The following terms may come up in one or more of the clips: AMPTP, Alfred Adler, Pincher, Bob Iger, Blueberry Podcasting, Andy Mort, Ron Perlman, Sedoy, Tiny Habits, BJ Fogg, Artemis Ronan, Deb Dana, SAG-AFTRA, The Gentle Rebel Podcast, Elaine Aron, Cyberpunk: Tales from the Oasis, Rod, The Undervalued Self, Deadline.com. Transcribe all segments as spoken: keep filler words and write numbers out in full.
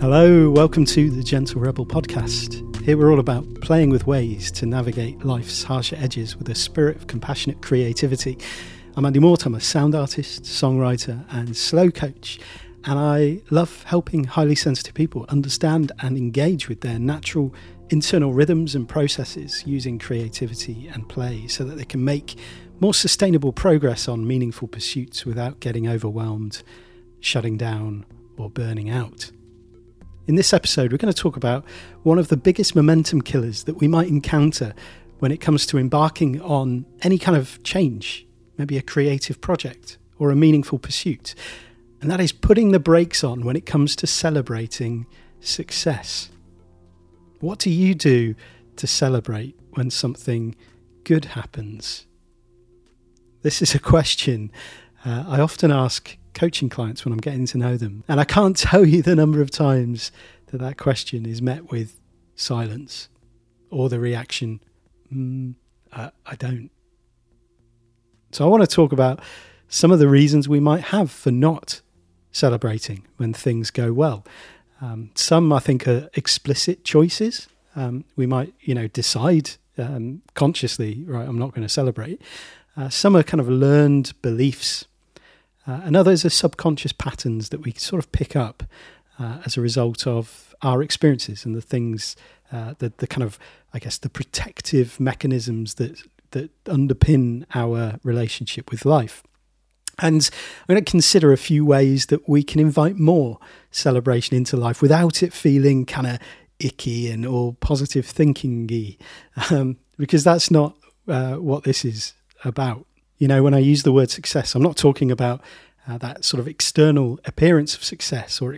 Hello, welcome to The Gentle Rebel Podcast. Here we're all about playing with ways to navigate life's harsher edges with a spirit of compassionate creativity. I'm Andy Mort, I'm a sound artist, songwriter and slow coach, and I love helping highly sensitive people understand and engage with their natural internal rhythms and processes using creativity and play so that they can make more sustainable progress on meaningful pursuits without getting overwhelmed, shutting down or burning out. In this episode, we're going to talk about one of the biggest momentum killers that we might encounter when it comes to embarking on any kind of change, maybe a creative project or a meaningful pursuit, and that is putting the brakes on when it comes to celebrating success. What do you do to celebrate when something good happens? This is a question uh, I often ask coaching clients when I'm getting to know them. And I can't tell you the number of times that that question is met with silence or the reaction, mm, I, I don't. So I want to talk about some of the reasons we might have for not celebrating when things go well. Um, some, I think, are explicit choices. Um, we might, you know, decide um, consciously, right, I'm not going to celebrate. Uh, some are kind of learned beliefs. Uh, and others are subconscious patterns that we sort of pick up uh, as a result of our experiences and the things, uh, the, the kind of, I guess, the protective mechanisms that that underpin our relationship with life. And I'm going to consider a few ways that we can invite more celebration into life without it feeling kind of icky and all positive thinking-y, um, because that's not uh, what this is about. You know, when I use the word success, I'm not talking about uh, that sort of external appearance of success or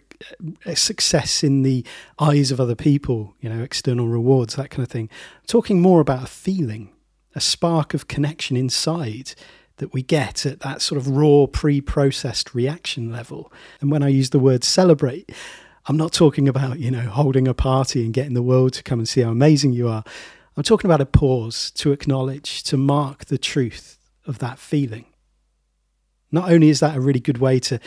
uh, success in the eyes of other people, you know, external rewards, that kind of thing. I'm talking more about a feeling, a spark of connection inside that we get at that sort of raw, pre-processed reaction level. And when I use the word celebrate, I'm not talking about, you know, holding a party and getting the world to come and see how amazing you are. I'm talking about a pause to acknowledge, to mark the truth of that feeling. Not only is that a really good way to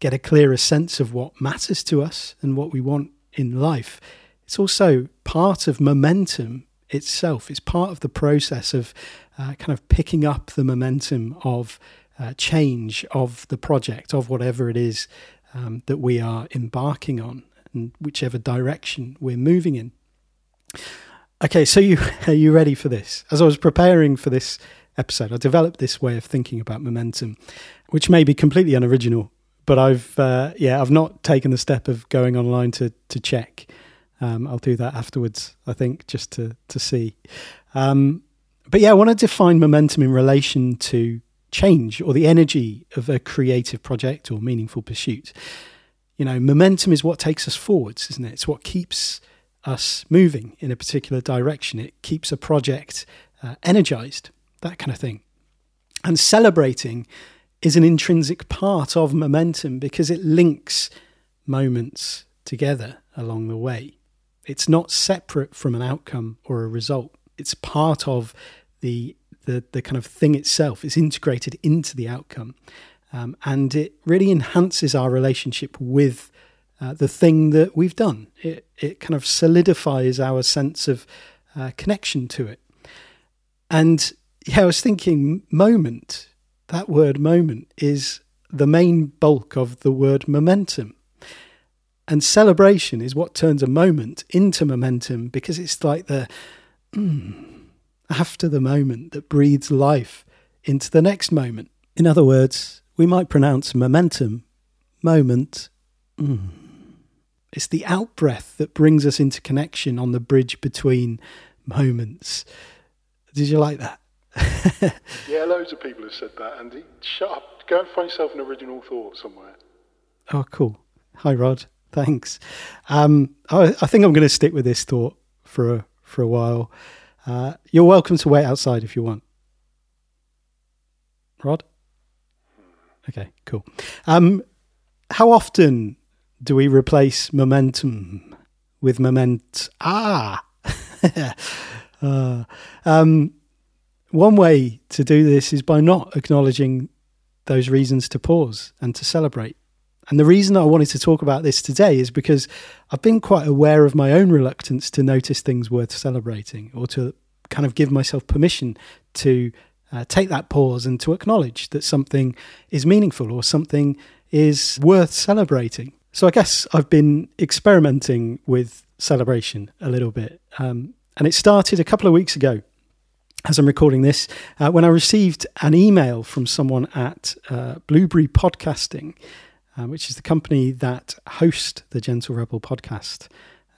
get a clearer sense of what matters to us and what we want in life, it's also part of momentum itself. It's part of the process of uh, kind of picking up the momentum of uh, change, of the project, of whatever it is um, that we are embarking on and whichever direction we're moving in. Okay, so you are you ready for this? As I was preparing for this episode, I developed this way of thinking about momentum, which may be completely unoriginal, but I've uh, yeah I've not taken the step of going online to to check. Um, I'll do that afterwards, I think, just to to see. Um, but yeah, I want to define momentum in relation to change or the energy of a creative project or meaningful pursuit. You know, momentum is what takes us forwards, isn't it? It's what keeps us moving in a particular direction. It keeps a project uh, energized. That kind of thing. And celebrating is an intrinsic part of momentum because it links moments together along the way. It's not separate from an outcome or a result. It's part of the the, the kind of thing itself. It's integrated into the outcome. Um, and it really enhances our relationship with uh, the thing that we've done. It, it kind of solidifies our sense of uh, connection to it. And yeah, I was thinking moment, that word moment is the main bulk of the word momentum. And celebration is what turns a moment into momentum because it's like the mm, after the moment that breathes life into the next moment. In other words, we might pronounce momentum, moment. Mm. It's the out-breath that brings us into connection on the bridge between moments. Did you like that? Yeah, loads of people have said that, Andy. Shut up. Go and find yourself an original thought somewhere. Oh, cool. Hi, Rod. Thanks. Um, I, I think I'm going to stick with this thought for a, for a while. Uh, you're welcome to wait outside if you want. Rod? Okay, cool. Um, how often do we replace momentum with moment? Ah! uh, um One way to do this is by not acknowledging those reasons to pause and to celebrate. And the reason I wanted to talk about this today is because I've been quite aware of my own reluctance to notice things worth celebrating, or to kind of give myself permission to uh, take that pause and to acknowledge that something is meaningful or something is worth celebrating. So I guess I've been experimenting with celebration a little bit. Um, and it started a couple of weeks ago, as I'm recording this, uh, when I received an email from someone at uh, Blueberry Podcasting, Uh, which is the company that hosts the Gentle Rebel podcast.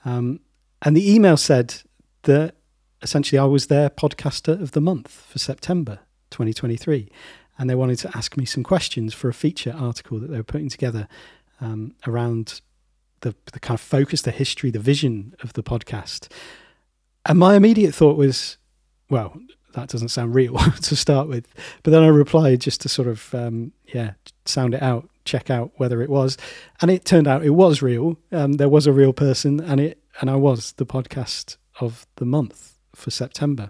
Um, and the email said that essentially I was their podcaster of the month for September twenty twenty-three. And they wanted to ask me some questions for a feature article that they were putting together um, around the, the kind of focus, the history, the vision of the podcast. And my immediate thought was, well, that doesn't sound real to start with. But then I replied just to sort of, um, yeah, sound it out, check out whether it was. And it turned out it was real. Um, there was a real person, and it and I was the podcast of the month for September.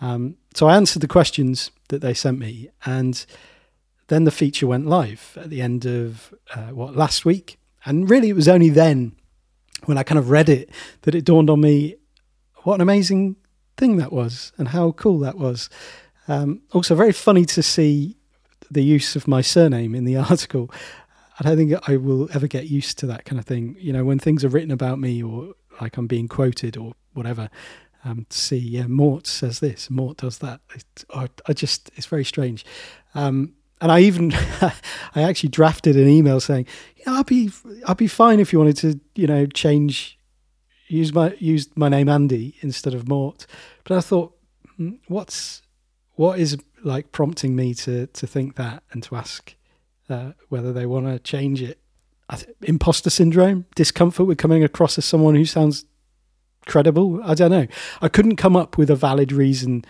Um, so I answered the questions that they sent me. And then the feature went live at the end of, uh, what, last week. And really it was only then, when I kind of read it, that it dawned on me what an amazing thing that was and how cool that was. Um, also very funny to see the use of my surname in the article. I don't think I will ever get used to that kind of thing. You know, when things are written about me, or like I'm being quoted or whatever, um, to see, yeah, Mort says this, Mort does that. It, I, I just, it's very strange. Um, and I even, I actually drafted an email saying, yeah, I'll be, I'll be fine if you wanted to, you know, change, use my, use my name Andy instead of Mort. But I thought, what's, what is, like prompting me to to think that and to ask uh, whether they want to change it. I th- imposter syndrome, discomfort with coming across as someone who sounds credible. I don't know. I couldn't come up with a valid reason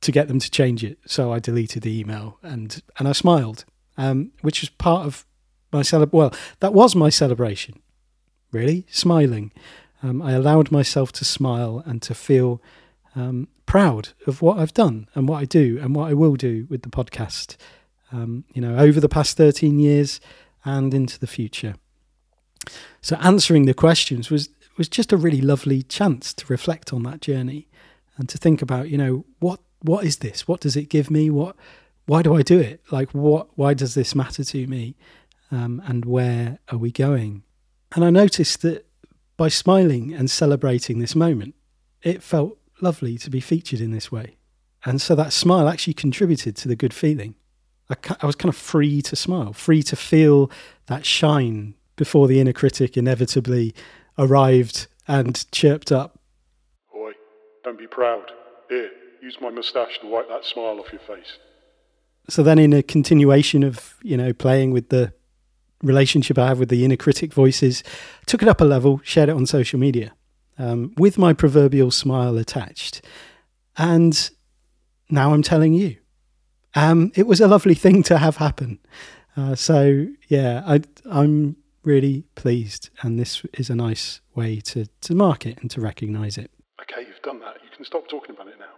to get them to change it, so I deleted the email and and I smiled, um, which was part of my celeb. Well, that was my celebration, really, smiling. Um, I allowed myself to smile and to feel Um, proud of what I've done and what I do and what I will do with the podcast, um, you know, over the past thirteen years and into the future. So answering the questions was was just a really lovely chance to reflect on that journey and to think about, you know, what what is this? What does it give me? What why do I do it? Like, what why does this matter to me? Um, and where are we going? And I noticed that by smiling and celebrating this moment, it felt lovely to be featured in this way. And so that smile actually contributed to the good feeling. I, I was kind of free to smile, free to feel that shine before the inner critic inevitably arrived and chirped up, "Oi, don't be proud. Here, use my moustache to wipe that smile off your face." So then, in a continuation of, you know, playing with the relationship I have with the inner critic voices, took it up a level, shared it on social media. Um, with my proverbial smile attached. And now I'm telling you, um, it was a lovely thing to have happen. Uh, so yeah, I, I'm really pleased. And this is a nice way to, to mark it and to recognise it. Okay, you've done that. You can stop talking about it now.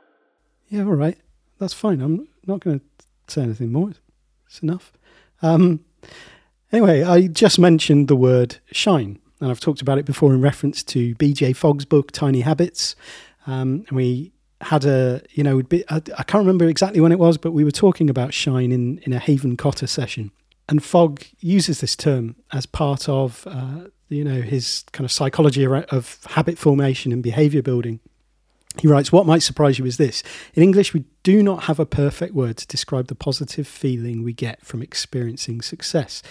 Yeah, all right. That's fine. I'm not going to say anything more. It's enough. Um, anyway, I just mentioned the word shine. And I've talked about it before in reference to B J Fogg's book, Tiny Habits. Um, and we had a, you know, I can't remember exactly when it was, but we were talking about shine in, in a Haven Cotter session. And Fogg uses this term as part of, uh, you know, his kind of psychology of habit formation and behaviour building. He writes, "What might surprise you is this. In English, we do not have a perfect word to describe the positive feeling we get from experiencing success.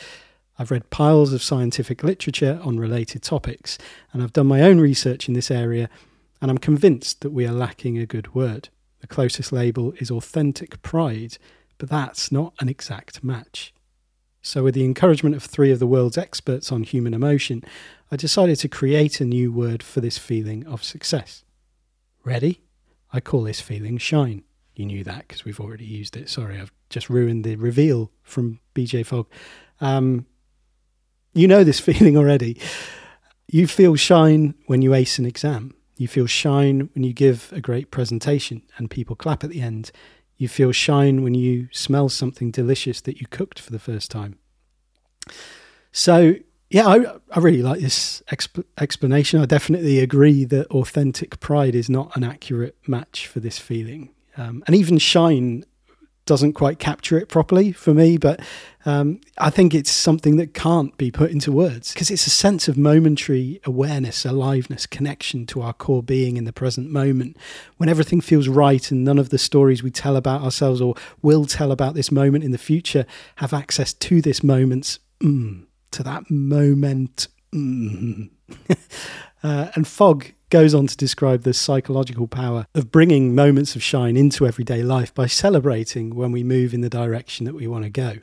I've read piles of scientific literature on related topics, and I've done my own research in this area, and I'm convinced that we are lacking a good word. The closest label is authentic pride, but that's not an exact match. So with the encouragement of three of the world's experts on human emotion, I decided to create a new word for this feeling of success. Ready? I call this feeling shine." You knew that because we've already used it. Sorry, I've just ruined the reveal from B J Fogg. Um... You know this feeling already. You feel shine when you ace an exam. You feel shine when you give a great presentation and people clap at the end. You feel shine when you smell something delicious that you cooked for the first time. So yeah, I, I really like this exp- explanation. I definitely agree that authentic pride is not an accurate match for this feeling. Um, and even shine doesn't quite capture it properly for me, but um, I think it's something that can't be put into words, because it's a sense of momentary awareness, aliveness, connection to our core being in the present moment, when everything feels right and none of the stories we tell about ourselves or will tell about this moment in the future have access to this moment's mm, to that moment. Mm. uh, and Fogg goes on to describe the psychological power of bringing moments of shine into everyday life by celebrating when we move in the direction that we want to go.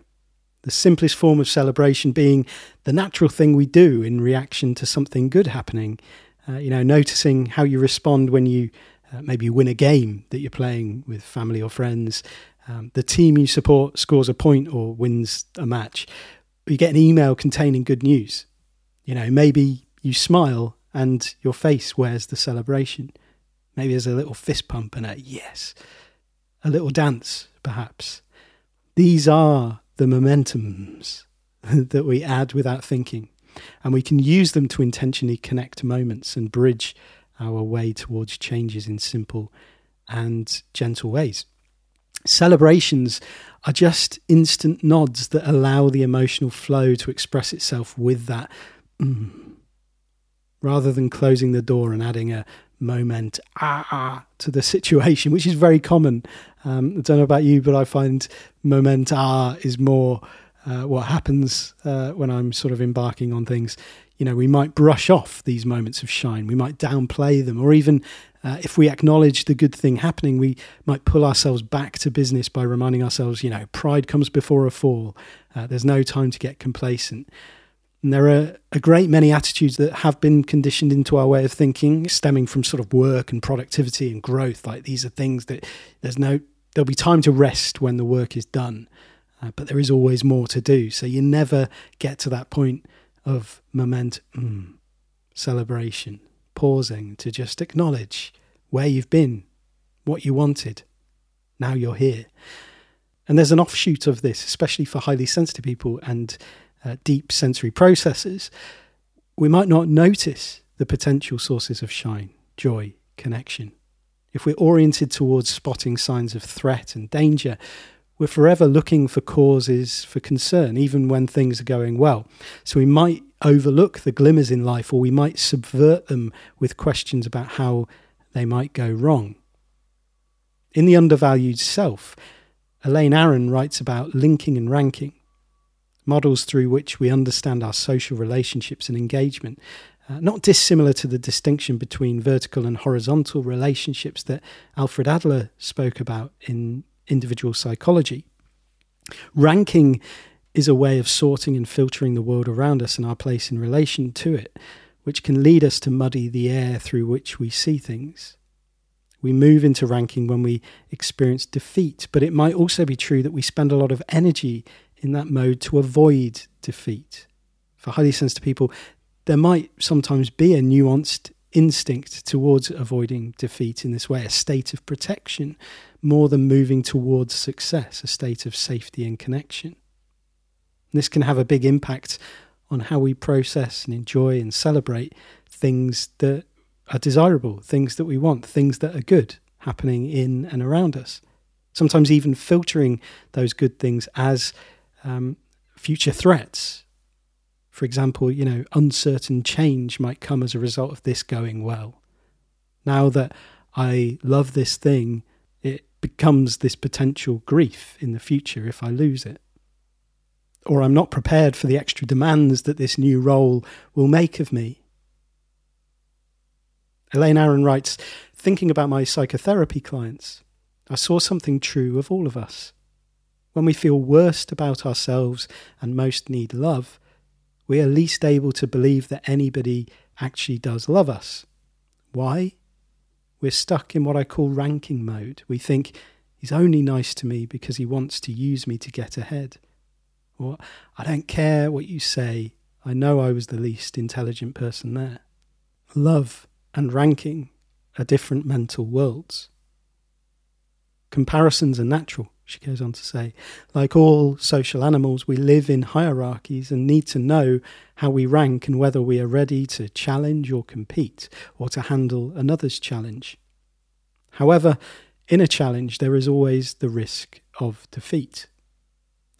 The simplest form of celebration being the natural thing we do in reaction to something good happening. Uh, you know, noticing how you respond when you uh, maybe win a game that you're playing with family or friends. Um, the team you support scores a point or wins a match. You get an email containing good news. You know, maybe you smile and your face wears the celebration. Maybe there's a little fist pump and a yes. A little dance, perhaps. These are the momentums that we add without thinking. And we can use them to intentionally connect moments and bridge our way towards changes in simple and gentle ways. Celebrations are just instant nods that allow the emotional flow to express itself with that mm, rather than closing the door and adding a moment ah, ah to the situation, which is very common. Um, I don't know about you, but I find moment ah is more uh, what happens uh, when I'm sort of embarking on things. You know, we might brush off these moments of shine. We might downplay them, or even uh, if we acknowledge the good thing happening, we might pull ourselves back to business by reminding ourselves, you know, pride comes before a fall. Uh, there's no time to get complacent. And there are a great many attitudes that have been conditioned into our way of thinking, stemming from sort of work and productivity and growth. Like, these are things that there's no, there'll be time to rest when the work is done, uh, but there is always more to do. So you never get to that point of momentum, celebration, pausing to just acknowledge where you've been, what you wanted, now you're here. And there's an offshoot of this, especially for highly sensitive people and uh, deep sensory processes. We might not notice the potential sources of shine, joy, connection. If we're oriented towards spotting signs of threat and danger, we're forever looking for causes for concern, even when things are going well. So we might overlook the glimmers in life, or we might subvert them with questions about how they might go wrong. In The Undervalued Self, Elaine Aron writes about linking and ranking, models through which we understand our social relationships and engagement, uh, not dissimilar to the distinction between vertical and horizontal relationships that Alfred Adler spoke about in individual psychology. Ranking is a way of sorting and filtering the world around us and our place in relation to it, which can lead us to muddy the air through which we see things. We move into ranking when we experience defeat, but it might also be true that we spend a lot of energy in that mode to avoid defeat. For highly sensitive people, there might sometimes be a nuanced instinct towards avoiding defeat in this way, a state of protection, more than moving towards success, a state of safety and connection. And this can have a big impact on how we process and enjoy and celebrate things that are desirable, things that we want, things that are good happening in and around us. Sometimes even filtering those good things as um, future threats. For example, you know, uncertain change might come as a result of this going well. Now that I love this thing, it becomes this potential grief in the future if I lose it. Or I'm not prepared for the extra demands that this new role will make of me. Elaine Aron writes, thinking about my psychotherapy clients, I saw something true of all of us. When we feel worst about ourselves and most need love, we are least able to believe that anybody actually does love us. Why? We're stuck in what I call ranking mode. We think, he's only nice to me because he wants to use me to get ahead. Or, I don't care what you say, I know I was the least intelligent person there. Love and ranking are different mental worlds. Comparisons are natural. she goes on to say, like all social animals, we live in hierarchies and need to know how we rank and whether we are ready to challenge or compete or to handle another's challenge. However, in a challenge, there is always the risk of defeat.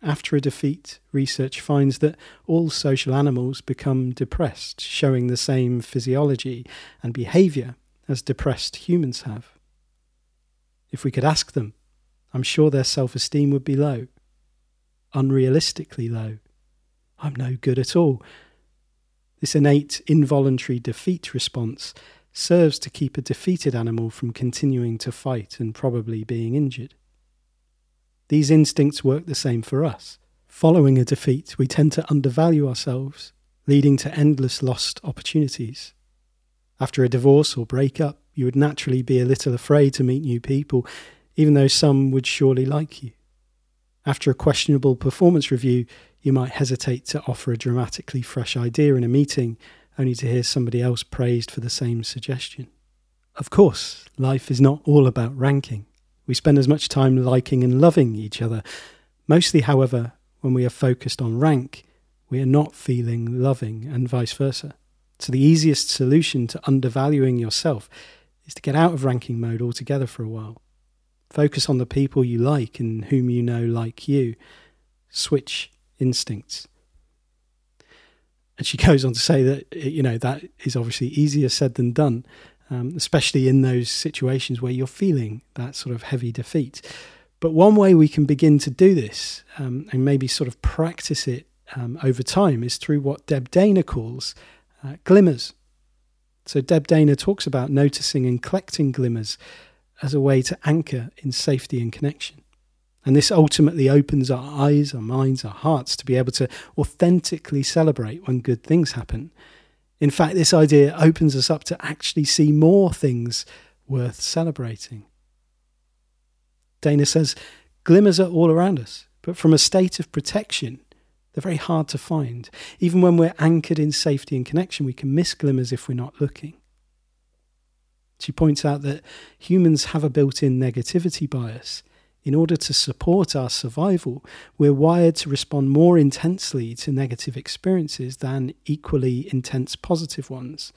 After a defeat, research finds that all social animals become depressed, showing the same physiology and behaviour as depressed humans have. If we could ask them, I'm sure their self-esteem would be low, unrealistically low. I'm no good at all. This innate involuntary defeat response serves to keep a defeated animal from continuing to fight and probably being injured. These instincts work the same for us. Following a defeat, we tend to undervalue ourselves, leading to endless lost opportunities. After a divorce or breakup, you would naturally be a little afraid to meet new people, even though some would surely like you. After a questionable performance review, you might hesitate to offer a dramatically fresh idea in a meeting, only to hear somebody else praised for the same suggestion. Of course, life is not all about ranking. We spend as much time liking and loving each other. Mostly, however, when we are focused on rank, we are not feeling loving, and vice versa. So the easiest solution to undervaluing yourself is to get out of ranking mode altogether for a while. Focus on the people you like and whom you know like you. Switch instincts. And she goes on to say that, you know, that is obviously easier said than done, um, especially in those situations where you're feeling that sort of heavy defeat. But one way we can begin to do this um, and maybe sort of practice it um, over time is through what Deb Dana calls uh, glimmers. So Deb Dana talks about noticing and collecting glimmers as a way to anchor in safety and connection. And this ultimately opens our eyes, our minds, our hearts to be able to authentically celebrate when good things happen. In fact, this idea opens us up to actually see more things worth celebrating. Dana says, glimmers are all around us, but from a state of protection, they're very hard to find. Even when we're anchored in safety and connection, we can miss glimmers if we're not looking. She points out that humans have a built-in negativity bias. In order to support our survival, we're wired to respond more intensely to negative experiences than equally intense positive ones.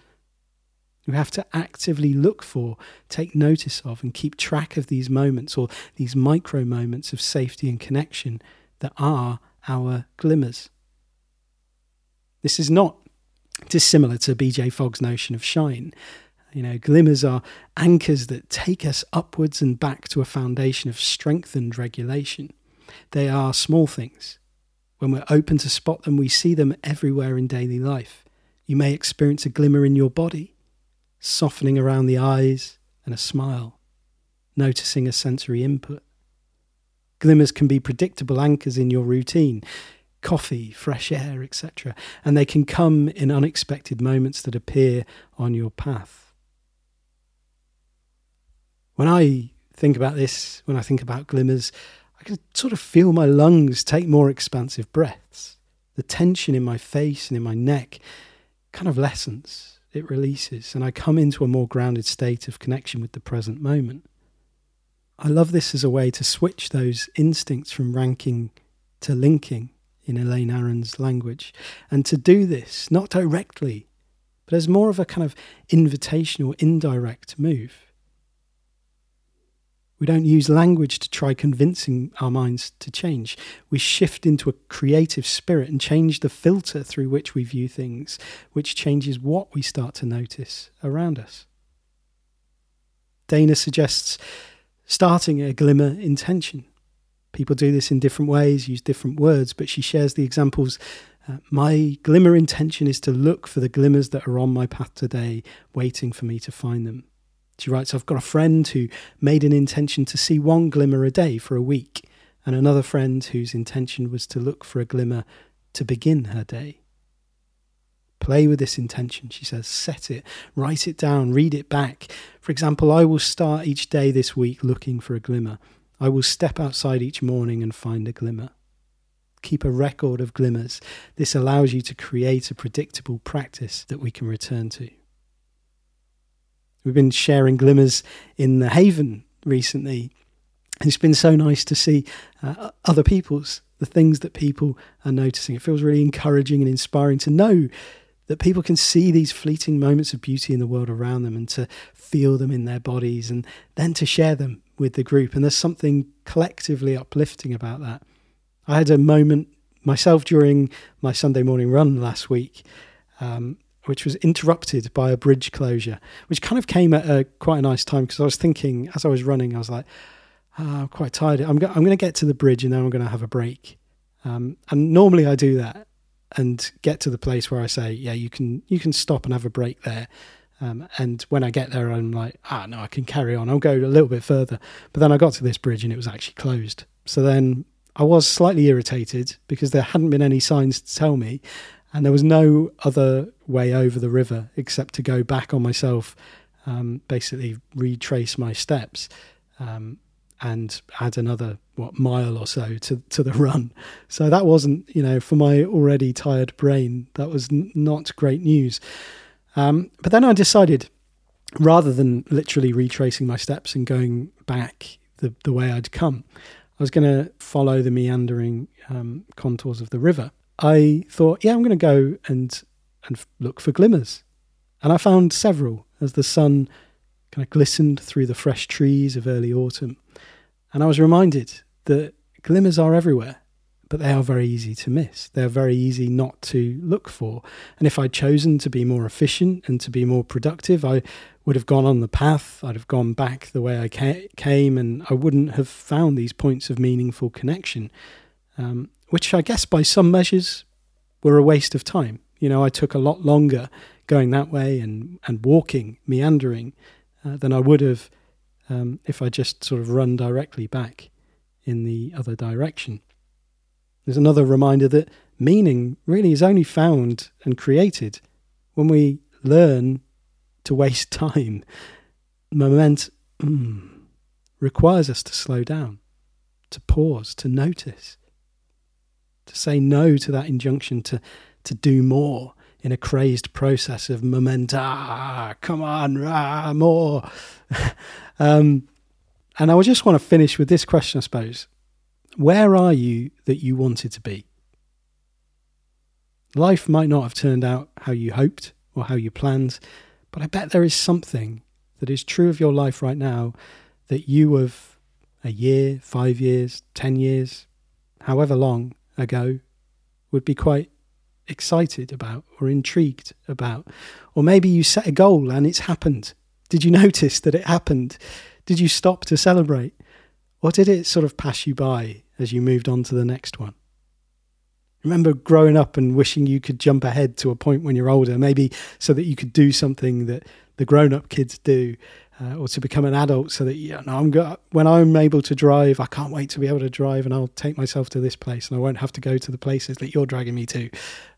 We have to actively look for, take notice of, and keep track of these moments or these micro moments of safety and connection that are our glimmers. This is not dissimilar to B J Fogg's notion of shine. You know, glimmers are anchors that take us upwards and back to a foundation of strengthened regulation. They are small things. When we're open to spot them, we see them everywhere in daily life. You may experience a glimmer in your body, softening around the eyes and a smile, noticing a sensory input. Glimmers can be predictable anchors in your routine, coffee, fresh air, et cetera, and they can come in unexpected moments that appear on your path. When I think about this, when I think about glimmers, I can sort of feel my lungs take more expansive breaths. The tension in my face and in my neck kind of lessens, it releases, and I come into a more grounded state of connection with the present moment. I love this as a way to switch those instincts from ranking to linking, in Elaine Aron's language, and to do this not directly, but as more of a kind of invitational, indirect move. We don't use language to try convincing our minds to change. We shift into a creative spirit and change the filter through which we view things, which changes what we start to notice around us. Dana suggests starting a glimmer intention. People do this in different ways, use different words, but she shares the examples. Uh, my glimmer intention is to look for the glimmers that are on my path today, waiting for me to find them. She writes, I've got a friend who made an intention to see one glimmer a day for a week, and another friend whose intention was to look for a glimmer to begin her day. Play with this intention, she says. Set it, write it down, read it back. For example, I will start each day this week looking for a glimmer. I will step outside each morning and find a glimmer. Keep a record of glimmers. This allows you to create a predictable practice that we can return to. We've been sharing glimmers in the Haven recently, It's been so nice to see uh, other people's, the things that people are noticing. It feels really encouraging and inspiring to know that people can see these fleeting moments of beauty in the world around them and to feel them in their bodies and then to share them with the group. And there's something collectively uplifting about that. I had a moment myself during my Sunday morning run last week, um, which was interrupted by a bridge closure, which kind of came at a, quite a nice time because I was thinking as I was running, I was like, oh, I'm quite tired. I'm, go- I'm going to get to the bridge and then I'm going to have a break. Um, and normally I do that and get to the place where I say, yeah, you can you can stop and have a break there. Um, and when I get there, I'm like, ah, no, I can carry on. I'll go a little bit further. But then I got to this bridge and it was actually closed. So then I was slightly irritated because there hadn't been any signs to tell me. And there was no other way over the river except to go back on myself, um, basically retrace my steps um, and add another, what, mile or so to, to the run. So that wasn't, you know, for my already tired brain, that was n- not great news. Um, but then I decided, rather than literally retracing my steps and going back the, the way I'd come, I was going to follow the meandering um, contours of the river. I thought, yeah, I'm going to go and and look for glimmers. And I found several as the sun kind of glistened through the fresh trees of early autumn. And I was reminded that glimmers are everywhere, but they are very easy to miss. They're very easy not to look for. And if I'd chosen to be more efficient and to be more productive, I would have gone on the path. I'd have gone back the way I came and I wouldn't have found these points of meaningful connection. Um, which I guess by some measures were a waste of time. You know, I took a lot longer going that way and, and walking, meandering, uh, than I would have um, if I just sort of run directly back in the other direction. There's another reminder that meaning really is only found and created when we learn to waste time. Moment mm, requires us to slow down, to pause, to notice. To say no to that injunction to to do more in a crazed process of momenta, come on, rah, more. um, and I just want to finish with this question, I suppose. Where are you that you wanted to be? Life might not have turned out how you hoped or how you planned, but I bet there is something that is true of your life right now that you of a year, five years, ten years, however long, ago would be quite excited about or intrigued about. Or maybe you set a goal and it's happened. Did you notice that it happened? Did you stop to celebrate? Or did it sort of pass you by as you moved on to the next one? Remember growing up and wishing you could jump ahead to a point when you're older, maybe so that you could do something that the grown-up kids do, uh, or to become an adult so that, you know, I'm go- when I'm able to drive, I can't wait to be able to drive and I'll take myself to this place and I won't have to go to the places that you're dragging me to,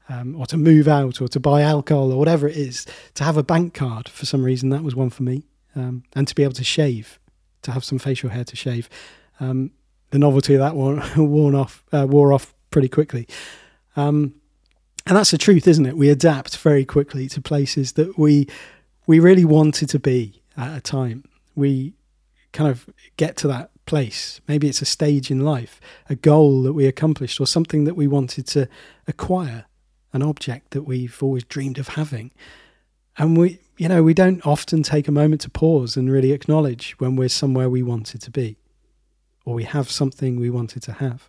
um, or to move out or to buy alcohol or whatever it is, to have a bank card for some reason. That was one for me. Um, and to be able to shave, to have some facial hair to shave. Um, the novelty of that one worn off, uh, wore off pretty quickly. Um, and that's the truth, isn't it? We adapt very quickly to places that we we really wanted to be at a time. We kind of get to that place. Maybe it's a stage in life, a goal that we accomplished or something that we wanted to acquire, an object that we've always dreamed of having. And we, you know, we don't often take a moment to pause and really acknowledge when we're somewhere we wanted to be, or we have something we wanted to have,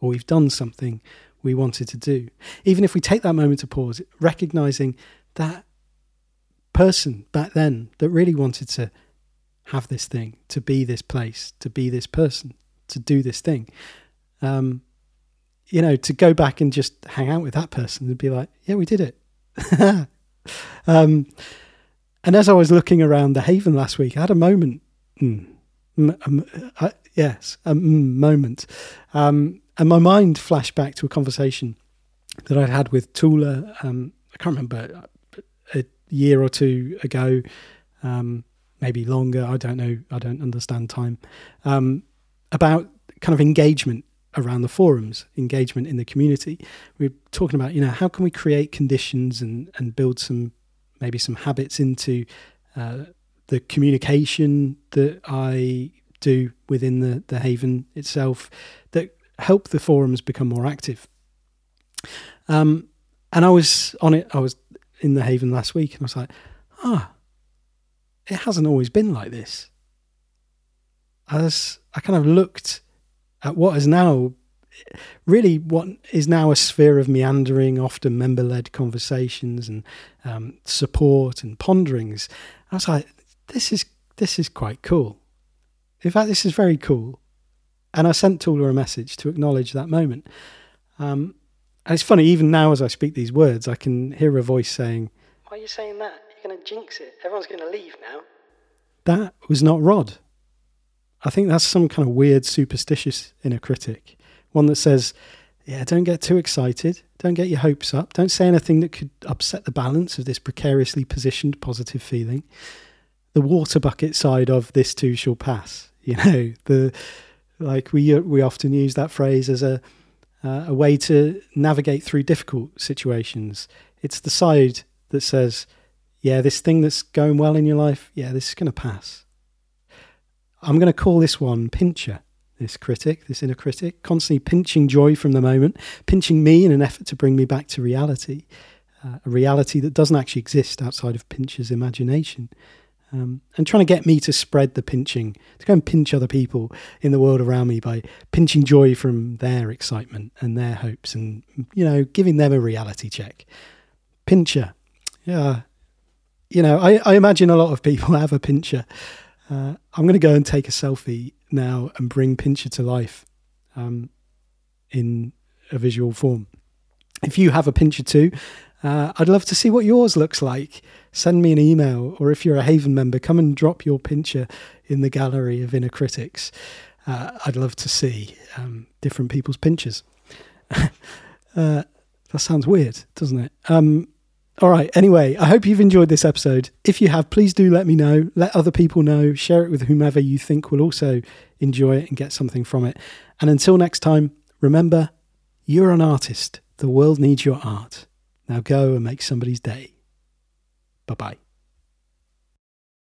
or we've done something we wanted to do. Even if we take that moment to pause, recognizing that person back then that really wanted to have this thing, to be this place, to be this person, to do this thing. Um, you know, to go back and just hang out with that person and be like, yeah, we did it. um, and as I was looking around the Haven last week, I had a moment. Mm, mm, mm, I, yes, a mm, moment. Um, And my mind flashed back to a conversation that I'd had with Tula, um, I can't remember, a year or two ago, um, maybe longer, I don't know, I don't understand time, um, about kind of engagement around the forums, engagement in the community. We were talking about, you know, how can we create conditions and, and build some, maybe some habits into uh, the communication that I do within the, the haven itself that help the forums become more active. Um, and I was on it, I was in the haven last week, and I was like, ah, it hasn't always been like this. As I kind of looked at what is now really what is now a sphere of meandering, often member-led conversations and um, support and ponderings. I was like, this is this is quite cool. In fact, this is very cool. And I sent Tula a message to acknowledge that moment. Um, and it's funny, even now as I speak these words, I can hear a voice saying, "Why are you saying that? You're going to jinx it. Everyone's going to leave now." That was not Rod. I think that's some kind of weird superstitious inner critic. One that says, yeah, don't get too excited. Don't get your hopes up. Don't say anything that could upset the balance of this precariously positioned positive feeling. The water bucket side of this too shall pass. You know, the like we we often use that phrase as a uh, a way to navigate through difficult situations. It's the side that says, yeah, this thing that's going well in your life, yeah, this is going to pass. I'm going to call this one Pincher. This critic, this inner critic, constantly pinching joy from the moment, pinching me in an effort to bring me back to reality, uh, a reality that doesn't actually exist outside of Pincher's imagination, um, and trying to get me to spread the pinching, to go and pinch other people in the world around me by pinching joy from their excitement and their hopes and, you know, giving them a reality check. Pincher. Yeah. You know, I, I imagine a lot of people have a pincher. Uh, I'm going to go and take a selfie now and bring Pincher to life um, in a visual form. If you have a Pincher too, uh, I'd love to see what yours looks like. Send me an email, or if you're a Haven member, come and drop your Pincher in the gallery of inner critics. Uh, I'd love to see um, different people's Pinchers. uh, that sounds weird, doesn't it? Um, All right. Anyway, I hope you've enjoyed this episode. If you have, please do let me know. Let other people know. Share it with whomever you think will also enjoy it and get something from it. And until next time, remember, you're an artist. The world needs your art. Now go and make somebody's day. Bye-bye.